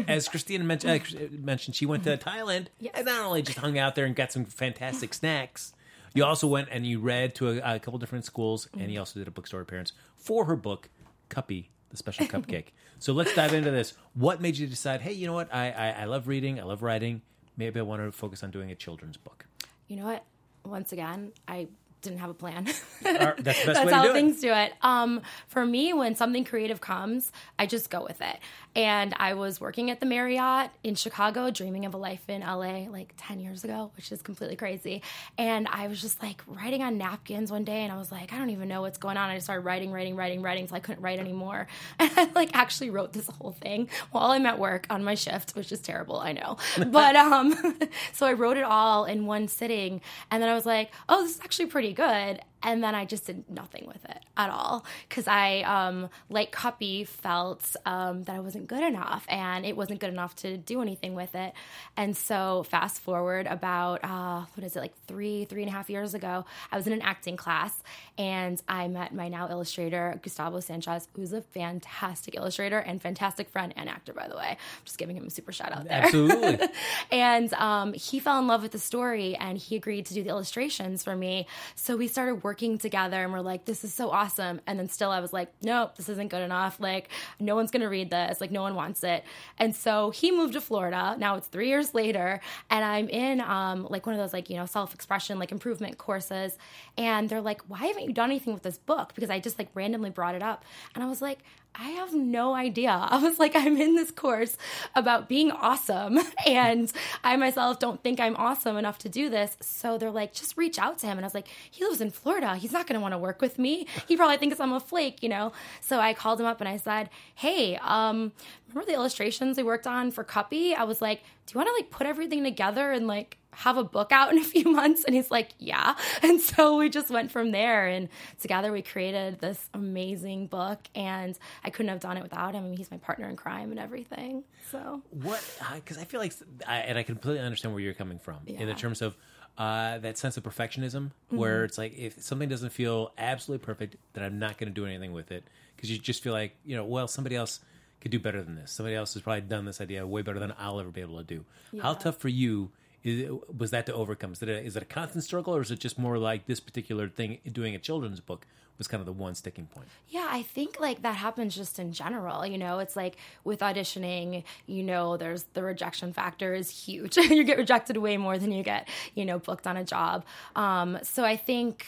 as Christina men- uh, mentioned, she went to Thailand yes. and not only just hung out there and got some fantastic snacks, you also went and you read to a, a couple different schools, and you also did a bookstore appearance for her book, Cuppy, the Special Cupcake. So let's dive into this. What made you decide, hey, you know what, I, I, I love reading, I love writing, maybe I want to focus on doing a children's book? You know what, once again, I... didn't have a plan. That's the best That's way to how do things it. do it. Um, for me, when something creative comes, I just go with it. And I was working at the Marriott in Chicago, dreaming of a life in L A like ten years ago, which is completely crazy. And I was just like writing on napkins one day, and I was like, I don't even know what's going on. I just started writing, writing, writing, writing till I couldn't write anymore. And I like actually wrote this whole thing while I'm at work on my shift, which is terrible, I know. But um, so I wrote it all in one sitting, and then I was like, oh, this is actually pretty good. And then I just did nothing with it at all because I, um, like Cuppy, felt um, that I wasn't good enough, and it wasn't good enough to do anything with it. And so fast forward about, uh, what is it, like three, three and a half years ago, I was in an acting class, and I met my now illustrator, Gustavo Sanchez, who's a fantastic illustrator and fantastic friend and actor, by the way. I'm just giving him a super shout out there. Absolutely. And um, he fell in love with the story, and he agreed to do the illustrations for me. So we started working Working together, and we're like, this is so awesome. And then still I was like, nope, this isn't good enough. Like, no one's gonna read this. Like, no one wants it. And so he moved to Florida. Now it's three years later, and I'm in um like one of those, like, you know, self-expression, like improvement courses, and they're like, why haven't you done anything with this book? Because I just like randomly brought it up, and I was like, I have no idea. I was like, I'm in this course about being awesome, and I myself don't think I'm awesome enough to do this. So they're like, just reach out to him. And I was like, he lives in Florida. He's not going to want to work with me. He probably thinks I'm a flake, you know? So I called him up and I said, hey, um, remember the illustrations we worked on for Cuppy? I was like, do you want to like put everything together and like have a book out in a few months? And he's like, yeah. And so we just went from there, and together we created this amazing book, and I couldn't have done it without him. I mean, he's my partner in crime and everything. So what, because I feel like, I, and I completely understand where you're coming from yeah. in the terms of uh, that sense of perfectionism, mm-hmm. where it's like, if something doesn't feel absolutely perfect, then I'm not going to do anything with it, because you just feel like, you know, well, somebody else could do better than this. Somebody else has probably done this idea way better than I'll ever be able to do. Yeah. How tough for you Is it, was that to overcome? Is it, a, is it a constant struggle, or is it just more like this particular thing, doing a children's book, was kind of the one sticking point? Yeah, I think like that happens just in general. You know, it's like with auditioning, you know, there's the rejection factor is huge. You get rejected way more than you get, you know, booked on a job. Um, so I think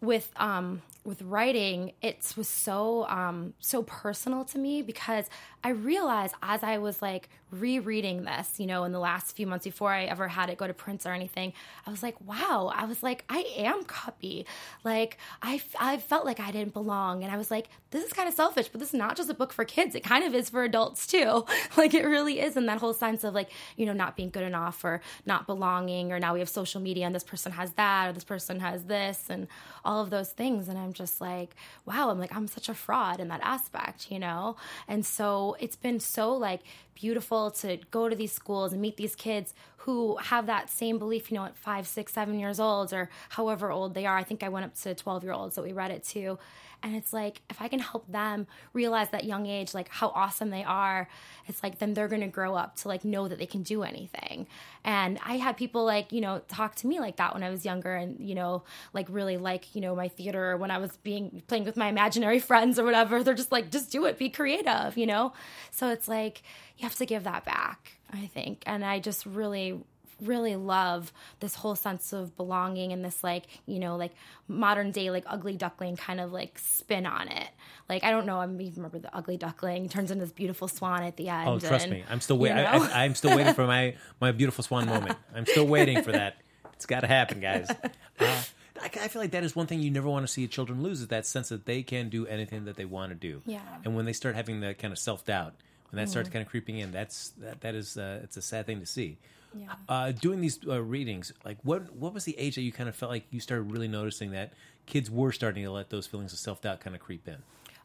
with... Um, With writing, it was so um, so personal to me, because I realized as I was like rereading this, you know, in the last few months before I ever had it go to print or anything, I was like, wow, I was like, I am Cuppy. Like, I, I felt like I didn't belong. And I was like, this is kind of selfish, but this is not just a book for kids. It kind of is for adults too. Like, it really is. And that whole sense of like, you know, not being good enough or not belonging, or now we have social media and this person has that, or this person has this, and all of those things. And I'm just like, wow, I'm like, I'm such a fraud in that aspect, you know? And so it's been so like beautiful to go to these schools and meet these kids who have that same belief, you know, at five, six, seven years old, or however old they are. I think I went up to twelve-year-olds that we read it to. And it's like, if I can help them realize that young age, like how awesome they are, it's like, then they're going to grow up to like know that they can do anything. And I had people like, you know, talk to me like that when I was younger, and, you know, like really like, you know, my theater, or when I was being playing with my imaginary friends or whatever, they're just like, just do it, be creative, you know? So it's like, you have to give that back, I think. And I just really really love this whole sense of belonging and this, like, you know, like modern day, like Ugly Duckling kind of like spin on it. Like, I don't know. I mean, remember the Ugly Duckling turns into this beautiful swan at the end. Oh, trust and, me. I'm still waiting. You know? I, I, I'm still waiting for my, my beautiful swan moment. I'm still waiting for that. It's got to happen, guys. Uh, I feel like that is one thing you never want to see children lose, is that sense that they can do anything that they want to do. Yeah. And when they start having that kind of self-doubt, when that mm. starts kind of creeping in, that's that, that is uh, it's a sad thing to see. Yeah. Uh, doing these uh, readings, like what what was the age that you kind of felt like you started really noticing that kids were starting to let those feelings of self-doubt kind of creep in?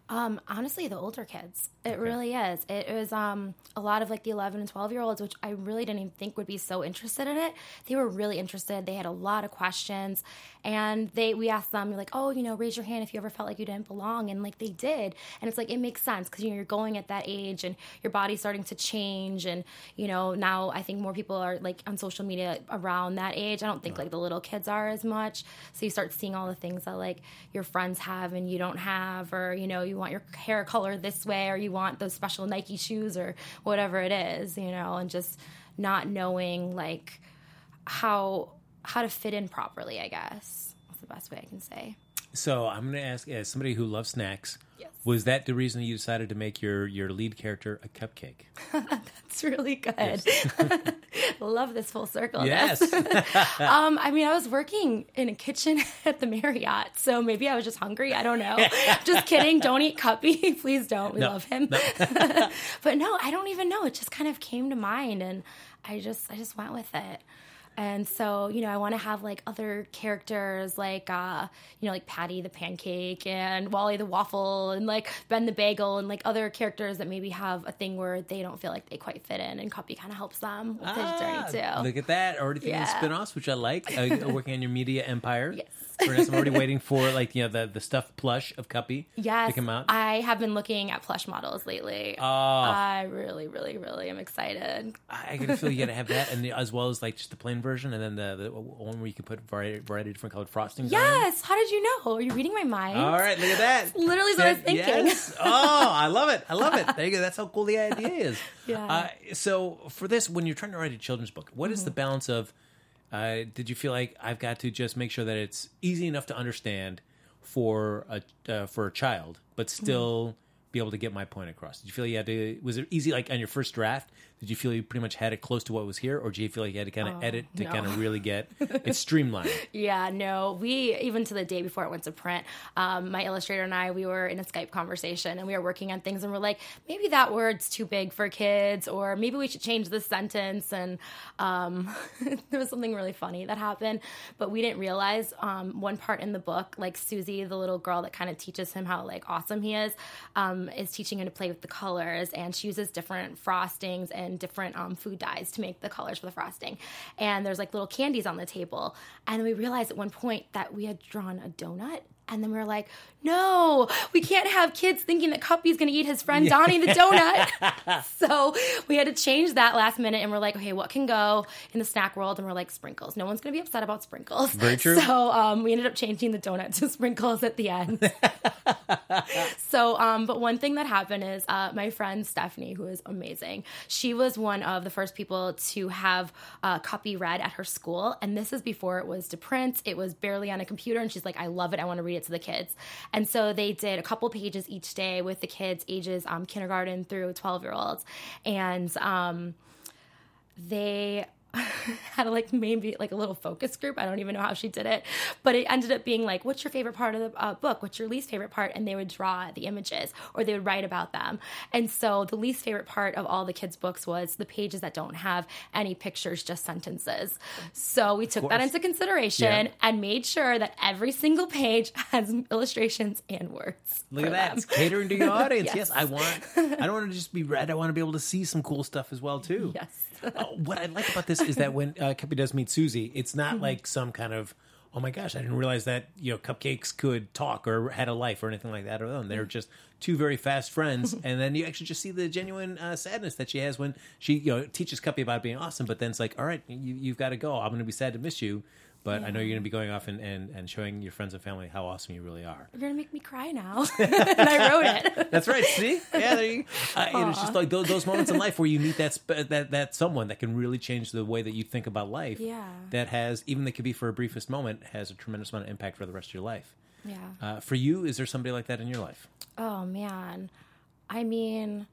Um, honestly, the older kids. It okay. really is. It was um, a lot of like the eleven and twelve-year-olds, which I really didn't even think would be so interested in it. They were really interested. They had a lot of questions. And they we asked them, like, oh, you know, raise your hand if you ever felt like you didn't belong. And, like, they did. And it's like, it makes sense because, you know, you're going at that age and your body's starting to change. And, you know, now I think more people are, like, on social media around that age. I don't think, like, the little kids are as much. So you start seeing all the things that, like, your friends have and you don't have, or, you know, you want your hair color this way, or you want those special Nike shoes, or whatever it is, you know, and just not knowing like how how to fit in properly, I guess. That's the best way I can say. So I'm going to ask, as somebody who loves snacks, yes. was that the reason you decided to make your, your lead character a cupcake? That's really good. Yes. Love this full circle. Yes. um, I mean, I was working in a kitchen at the Marriott, so maybe I was just hungry. I don't know. Just kidding. Don't eat Cuppy. Please don't. We no. love him. No. But no, I don't even know. It just kind of came to mind, and I just I just went with it. And so, you know, I want to have, like, other characters, like, uh, you know, like Patty the Pancake and Wally the Waffle and, like, Ben the Bagel and, like, other characters that maybe have a thing where they don't feel like they quite fit in, and Cuppy kind of helps them with ah, their journey, too. Look at that. Already thinking yeah. spinoffs, which I like. Uh, working on your media empire. Yes. I'm already waiting for, like, you know, the, the stuffed plush of Cuppy yes, to come out. I have been looking at plush models lately. Oh. I really, really, really am excited. I, I can feel you got to have that, and the, as well as, like, just the plain version, and then the, the one where you can put variety, variety of different colored frostings yes, on. Yes! How did you know? Are you reading my mind? All right, look at that. That's literally that, what I was thinking. Yes. Oh, I love it. I love it. There you go. That's how cool the idea is. Yeah. Uh, so, for this, when you're trying to write a children's book, what mm-hmm. is the balance of... Uh, did you feel like I've got to just make sure that it's easy enough to understand for a uh, for a child, but still mm-hmm. be able to get my point across? Did you feel you had to? Was it easy? Like on your first draft, did you feel you pretty much had it close to what was here, or do you feel like you had to kind of oh, edit to no. kind of really get it streamlined? Yeah, no. We even to the day before it went to print, um, my illustrator and I, we were in a Skype conversation and we were working on things, and we're like, maybe that word's too big for kids, or maybe we should change this sentence. And um, there was something really funny that happened, but we didn't realize um, one part in the book, like Susie, the little girl that kind of teaches him how like awesome he is, um, is teaching him to play with the colors, and she uses different frostings and and different um, food dyes to make the colors for the frosting. And there's like little candies on the table. And we realized at one point that we had drawn a donut. And then we were like, no, we can't have kids thinking that Cuppy's going to eat his friend Donnie the donut. So we had to change that last minute. And we're like, okay, what can go in the snack world? And we're like, sprinkles. No one's going to be upset about sprinkles. Very true. So um, we ended up changing the donut to sprinkles at the end. so, um, but one thing that happened is uh, my friend Stephanie, who is amazing, she was one of the first people to have uh, Cuppy read at her school. And this is before it was to print. It was barely on a computer. And she's like, I love it. I want to read it to the kids. And so they did a couple pages each day with the kids ages um, kindergarten through twelve year olds, and um, they had a, like maybe like a little focus group. I don't even know how she did it, but it ended up being like, what's your favorite part of the uh, book? What's your least favorite part? And they would draw the images, or they would write about them. And so the least favorite part of all the kids' books was the pages that don't have any pictures, just sentences. So we took that into consideration yeah. and made sure that every single page has illustrations and words. Look at that. Them. It's catering to your audience. yes. yes, I want, I don't want to just be read. I want to be able to see some cool stuff as well too. Yes. uh, what I like about this is that when uh, Cuppy does meet Susie, it's not mm-hmm. like some kind of, oh my gosh, I didn't realize that, you know, cupcakes could talk or had a life or anything like that. Or them. They're mm-hmm. just two very fast friends. And then you actually just see the genuine uh, sadness that she has when she, you know, teaches Cuppy about being awesome. But then it's like, all right, you, you've got to go. I'm going to be sad to miss you. But yeah. I know you're going to be going off and, and, and showing your friends and family how awesome you really are. You're going to make me cry now. And I wrote it. That's right. See? Yeah, there you go. Uh, it's just like those, those moments in life where you meet that, sp- that that someone that can really change the way that you think about life. Yeah. That has, even that could be for a briefest moment, has a tremendous amount of impact for the rest of your life. Yeah. Uh, for you, is there somebody like that in your life? Oh, man. I mean...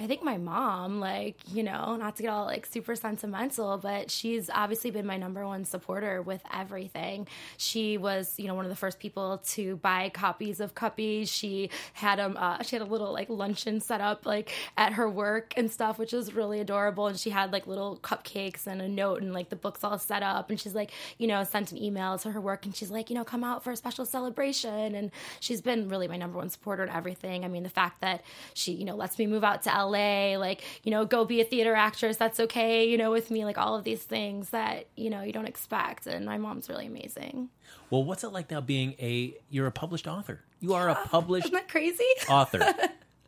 I think my mom, like, you know, not to get all, like, super sentimental, but she's obviously been my number one supporter with everything. She was, you know, one of the first people to buy copies of Cuppy. She had um, uh, she had a little, like, luncheon set up, like, at her work and stuff, which was really adorable. And she had, like, little cupcakes and a note and, like, the books all set up. And she's, like, you know, sent an email to her work. And she's, like, you know, come out for a special celebration. And she's been really my number one supporter in everything. I mean, the fact that she, you know, lets me move out to L A. Like, you know, go be a theater actress. That's okay, you know, with me. Like all of these things that, you know, you don't expect. And my mom's really amazing. Well, what's it like now being a, you're a published author. You are a published Isn't that crazy? Author.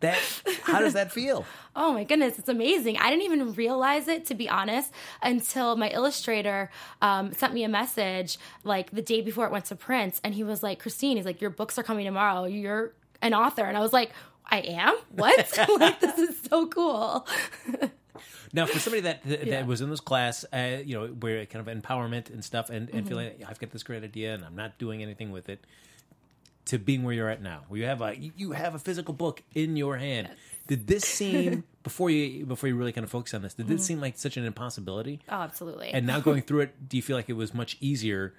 That, how does that feel? Oh, my goodness. It's amazing. I didn't even realize it, to be honest, until my illustrator um, sent me a message like the day before it went to print. And he was like, Christine, he's like, your books are coming tomorrow. You're an author. And I was like, I am? What? Like, this is so cool. Now, for somebody that that yeah. was in this class, uh, you know, where kind of empowerment and stuff and, and mm-hmm. feeling like, I've got this great idea and I'm not doing anything with it, to being where you're at now, where you have a, you have a physical book in your hand. Yes. Did this seem, before you before you really kind of focus on this, did mm-hmm. this seem like such an impossibility? Oh, absolutely. And now going through it, do you feel like it was much easier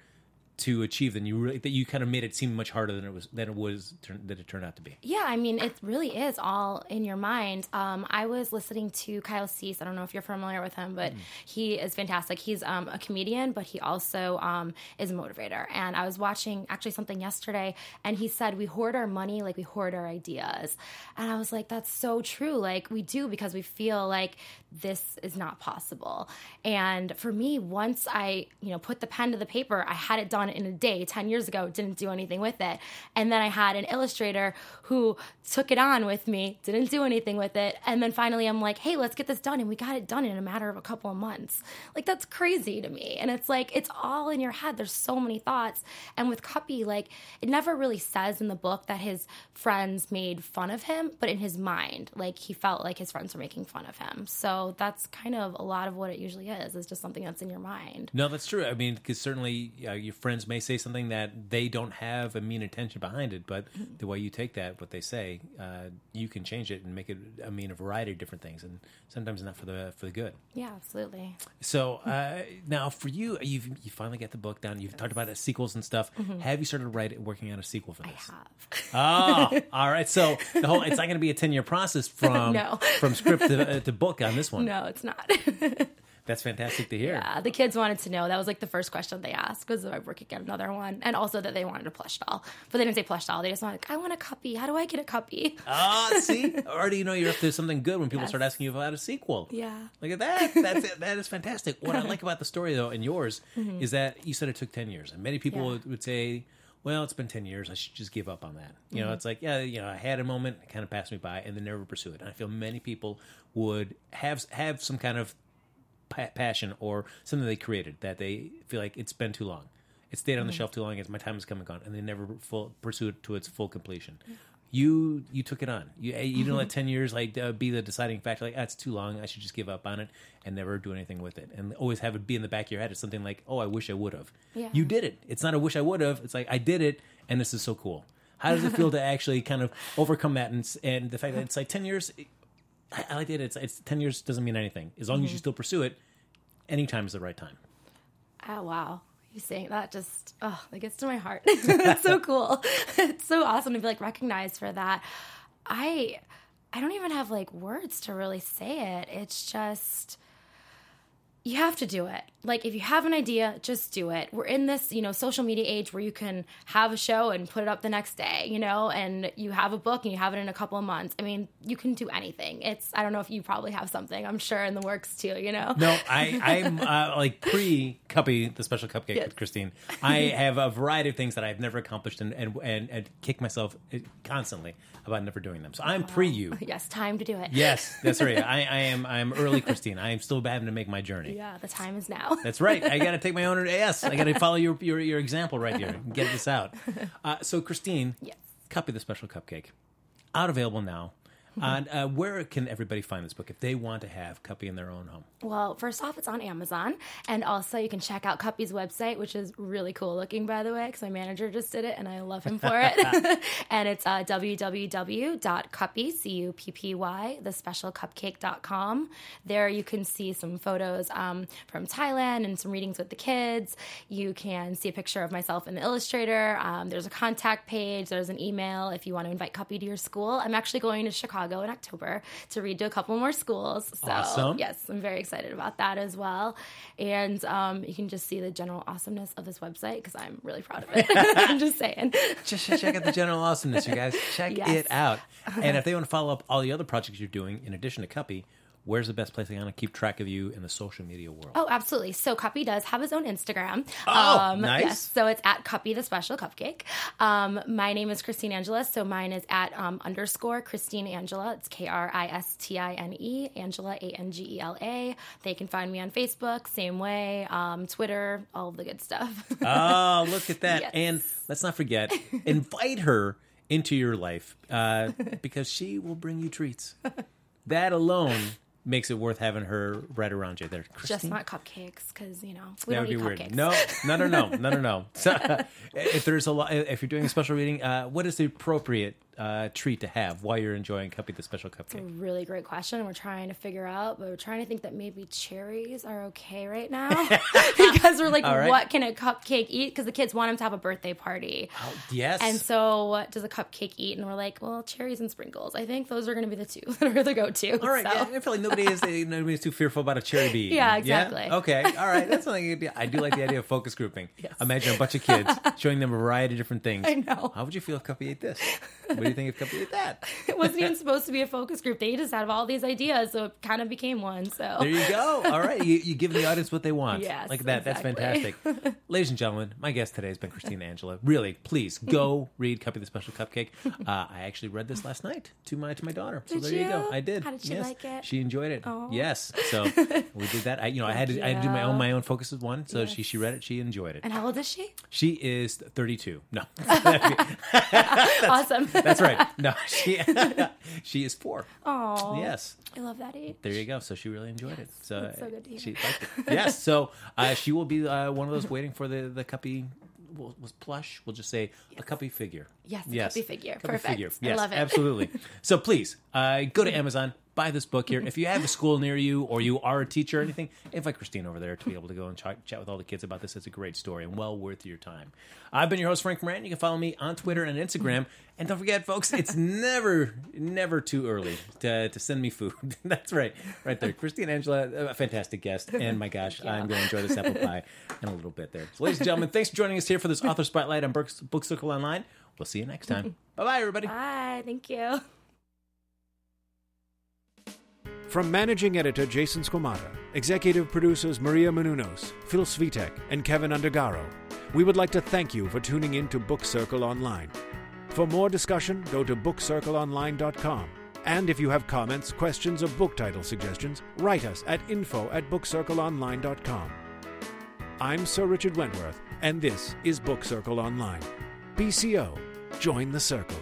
to achieve than you really, that you kind of made it seem much harder than it was, than it was, that it turned out to be? Yeah, I mean, it really is all in your mind. Um, I was listening to Kyle Cease. I don't know if you're familiar with him, but mm. he is fantastic. He's um, a comedian, but he also um, is a motivator. And I was watching actually something yesterday, and he said, we hoard our money like we hoard our ideas. And I was like, that's so true. Like, we do, because we feel like this is not possible. And for me, once I, you know, put the pen to the paper, I had it done in a day. ten years ago, didn't do anything with it. And then I had an illustrator who took it on with me, didn't do anything with it. And then finally I'm like, hey, let's get this done. And we got it done in a matter of a couple of months. Like, that's crazy to me. And it's like, it's all in your head. There's so many thoughts. And with Cuppy, like, it never really says in the book that his friends made fun of him, but in his mind, like, he felt like his friends were making fun of him. So that's kind of a lot of what it usually is. It's just something that's in your mind. No, that's true. I mean, because certainly uh, your friends may say something that they don't have a mean intention behind it, but the way you take that, what they say, uh, you can change it and make it I mean a variety of different things, and sometimes not for the for the good. Yeah, absolutely. So uh, now for you, you've you finally got the book down. You've yes. talked about it, sequels and stuff. Mm-hmm. Have you started writing, working on a sequel for this? I have. Oh, all right. So the whole it's not going to be a ten year process from no. from script to, uh, to book on this one. No, it's not. That's fantastic to hear. Yeah, the kids wanted to know. That was like the first question they asked, was if I work get another one, and also that they wanted a plush doll. But they didn't say plush doll. They just wanted, I want a Cuppy. How do I get a Cuppy? Ah, see? Already you know you're up to something good when people yes. start asking you about a sequel. Yeah. Look at that. That's it. That is fantastic. What I like about the story, though, and yours, mm-hmm. is that you said it took ten years. And many people yeah. would, would say, well, it's been ten years. I should just give up on that. You mm-hmm. know, it's like, yeah, you know, I had a moment. It kind of passed me by, and then never pursue it. And I feel many people would have have some kind of passion or something they created that they feel like it's been too long. It stayed on the mm-hmm. shelf too long. It's my time has come and gone, and they never full, pursued it to its full completion. Mm-hmm. You you took it on. You, you didn't mm-hmm. let ten years like uh, be the deciding factor. Like, that's oh, too long. I should just give up on it and never do anything with it. And always have it be in the back of your head. It's something like, oh, I wish I would have. Yeah. You did it. It's not a wish I would have. It's like, I did it, and this is so cool. How does it feel to actually kind of overcome that and, and the fact that it's like ten years... It, I like it. It's, it's ten years doesn't mean anything. As long mm-hmm. as you still pursue it, any time is the right time. Oh, wow. You saying that just, oh, that gets to my heart. It's so cool. It's so awesome to be, like, recognized for that. I I don't even have, like, words to really say it. It's just... You have to do it. Like, if you have an idea, just do it. We're in this, you know, social media age where you can have a show and put it up the next day, you know, and you have a book and you have it in a couple of months. I mean, you can do anything. It's, I don't know if you probably have something, I'm sure, in the works too, you know? No, I, I'm uh, like pre-Cuppy, the Special Cupcake yes. with Christine. I have a variety of things that I've never accomplished and, and, and, and kick myself constantly about never doing them. So I'm wow. pre-you. Yes, time to do it. Yes, that's right. I, I am I'm early Christine. I am still having to make my journey. Yeah, the time is now. now. That's right. I got to take my own ass. I got to follow your, your your example right here and get this out. Uh, so, Christine, yes. Cuppy the Special Cupcake. Out available now. Uh, uh, where can everybody find this book if they want to have Cuppy in their own home? Well, first off, it's on Amazon. And also, you can check out Cuppy's website, which is really cool looking, by the way, because my manager just did it, and I love him for it. And it's uh, w w w dot cuppy, C U P P Y, the special cupcake dot com. There you can see some photos um, from Thailand and some readings with the kids. You can see a picture of myself and the illustrator. Um, there's a contact page. There's an email if you want to invite Cuppy to your school. I'm actually going to Chicago in October to read to a couple more schools. So, awesome. Yes, I'm very excited about that as well. And um, you can just see the general awesomeness of this website because I'm really proud of it. I'm just saying. Just check out the general awesomeness, you guys. Check yes. it out. And if they want to follow up all the other projects you're doing in addition to Cuppy, where's the best place they want to keep track of you in the social media world? Oh, absolutely. So Cuppy does have his own Instagram. Oh, um, nice. Yes, so it's at Cuppy the Special Cupcake. Um, my name is Christine Angela, so mine is at um, underscore Christine Angela. It's K R I S T I N E, Angela, A N G E L A. They can find me on Facebook, same way, um, Twitter, all of the good stuff. Oh, look at that. Yes. And let's not forget, invite her into your life uh, because she will bring you treats. That alone... makes it worth having her right around you there. Christine? Just not cupcakes, because, you know, we that don't would eat be cupcakes. Weird. No, no, no, no, no, no, no. So, if there's a lot, if you're doing a special reading, uh, what is the appropriate uh, treat to have while you're enjoying Cuppy the Special Cupcake? That's a really great question. We're trying to figure out, but we're trying to think that maybe cherries are okay right now because we're like, right. What can a cupcake eat? Because the kids want them to have a birthday party. Oh, yes. And so, what does a cupcake eat? And we're like, well, cherries and sprinkles. I think those are going to be the two that are the go-to. All right. So. Yeah, I feel like nobody is nobody's too fearful about a cherry bee. Yeah, exactly. Yeah? Okay. All right. That's something you do. I do like the idea of focus grouping. Yes. Imagine a bunch of kids showing them a variety of different things. I know. How would you feel if Cuppy ate this? What do you think of Cuppy with that? It wasn't even supposed to be a focus group. They just had all these ideas, so it kind of became one. So there you go. All right. You, you give the audience what they want. Yes, like that. Exactly. That's fantastic. Ladies and gentlemen, my guest today has been Christine Angela. Really, please go read Cuppy the Special Cupcake. Uh, I actually read this last night to my to my daughter. So did there you? you go. I did. How did she yes. like it? She enjoyed it. Aww. Yes. So we did that. I you know I had to, yeah. I had to do my own my own focus with one. So yes. she she read it. She enjoyed it. And how old is she? She is thirty-two. No. Awesome. That's right. No, she she is four. Oh, yes. I love that age. There you go. So she really enjoyed yes, it. So, that's so good to hear. She liked it. Yes. So uh, she will be uh, one of those waiting for the the Cuppy. We'll, was plush. We'll just say yes. a Cuppy figure. Yes, a yes. Cuppy figure. Cuppy Perfect. Figure. Yes, I love it. Absolutely. So please uh, go to Amazon. Buy this book here. If you have a school near you or you are a teacher or anything, invite Christine over there to be able to go and ch- chat with all the kids about this. It's a great story and well worth your time. I've been your host, Frank Moran. You can follow me on Twitter and Instagram. And don't forget, folks, it's never, never too early to, to send me food. That's right. Right there. Christine Angela, a fantastic guest. And my gosh, yeah. I'm going to enjoy this apple pie in a little bit there. So, ladies and gentlemen, thanks for joining us here for this Author Spotlight on Book Circle Online. We'll see you next time. Bye-bye, everybody. Bye. Thank you. From managing editor Jason Squamata, executive producers Maria Menounos, Phil Svitek, and Kevin Undergaro, we would like to thank you for tuning in to Book Circle Online. For more discussion, go to book circle online dot com. And if you have comments, questions, or book title suggestions, write us at info at book circle online dot com. I'm Sir Richard Wentworth, and this is Book Circle Online. B C O, join the circle.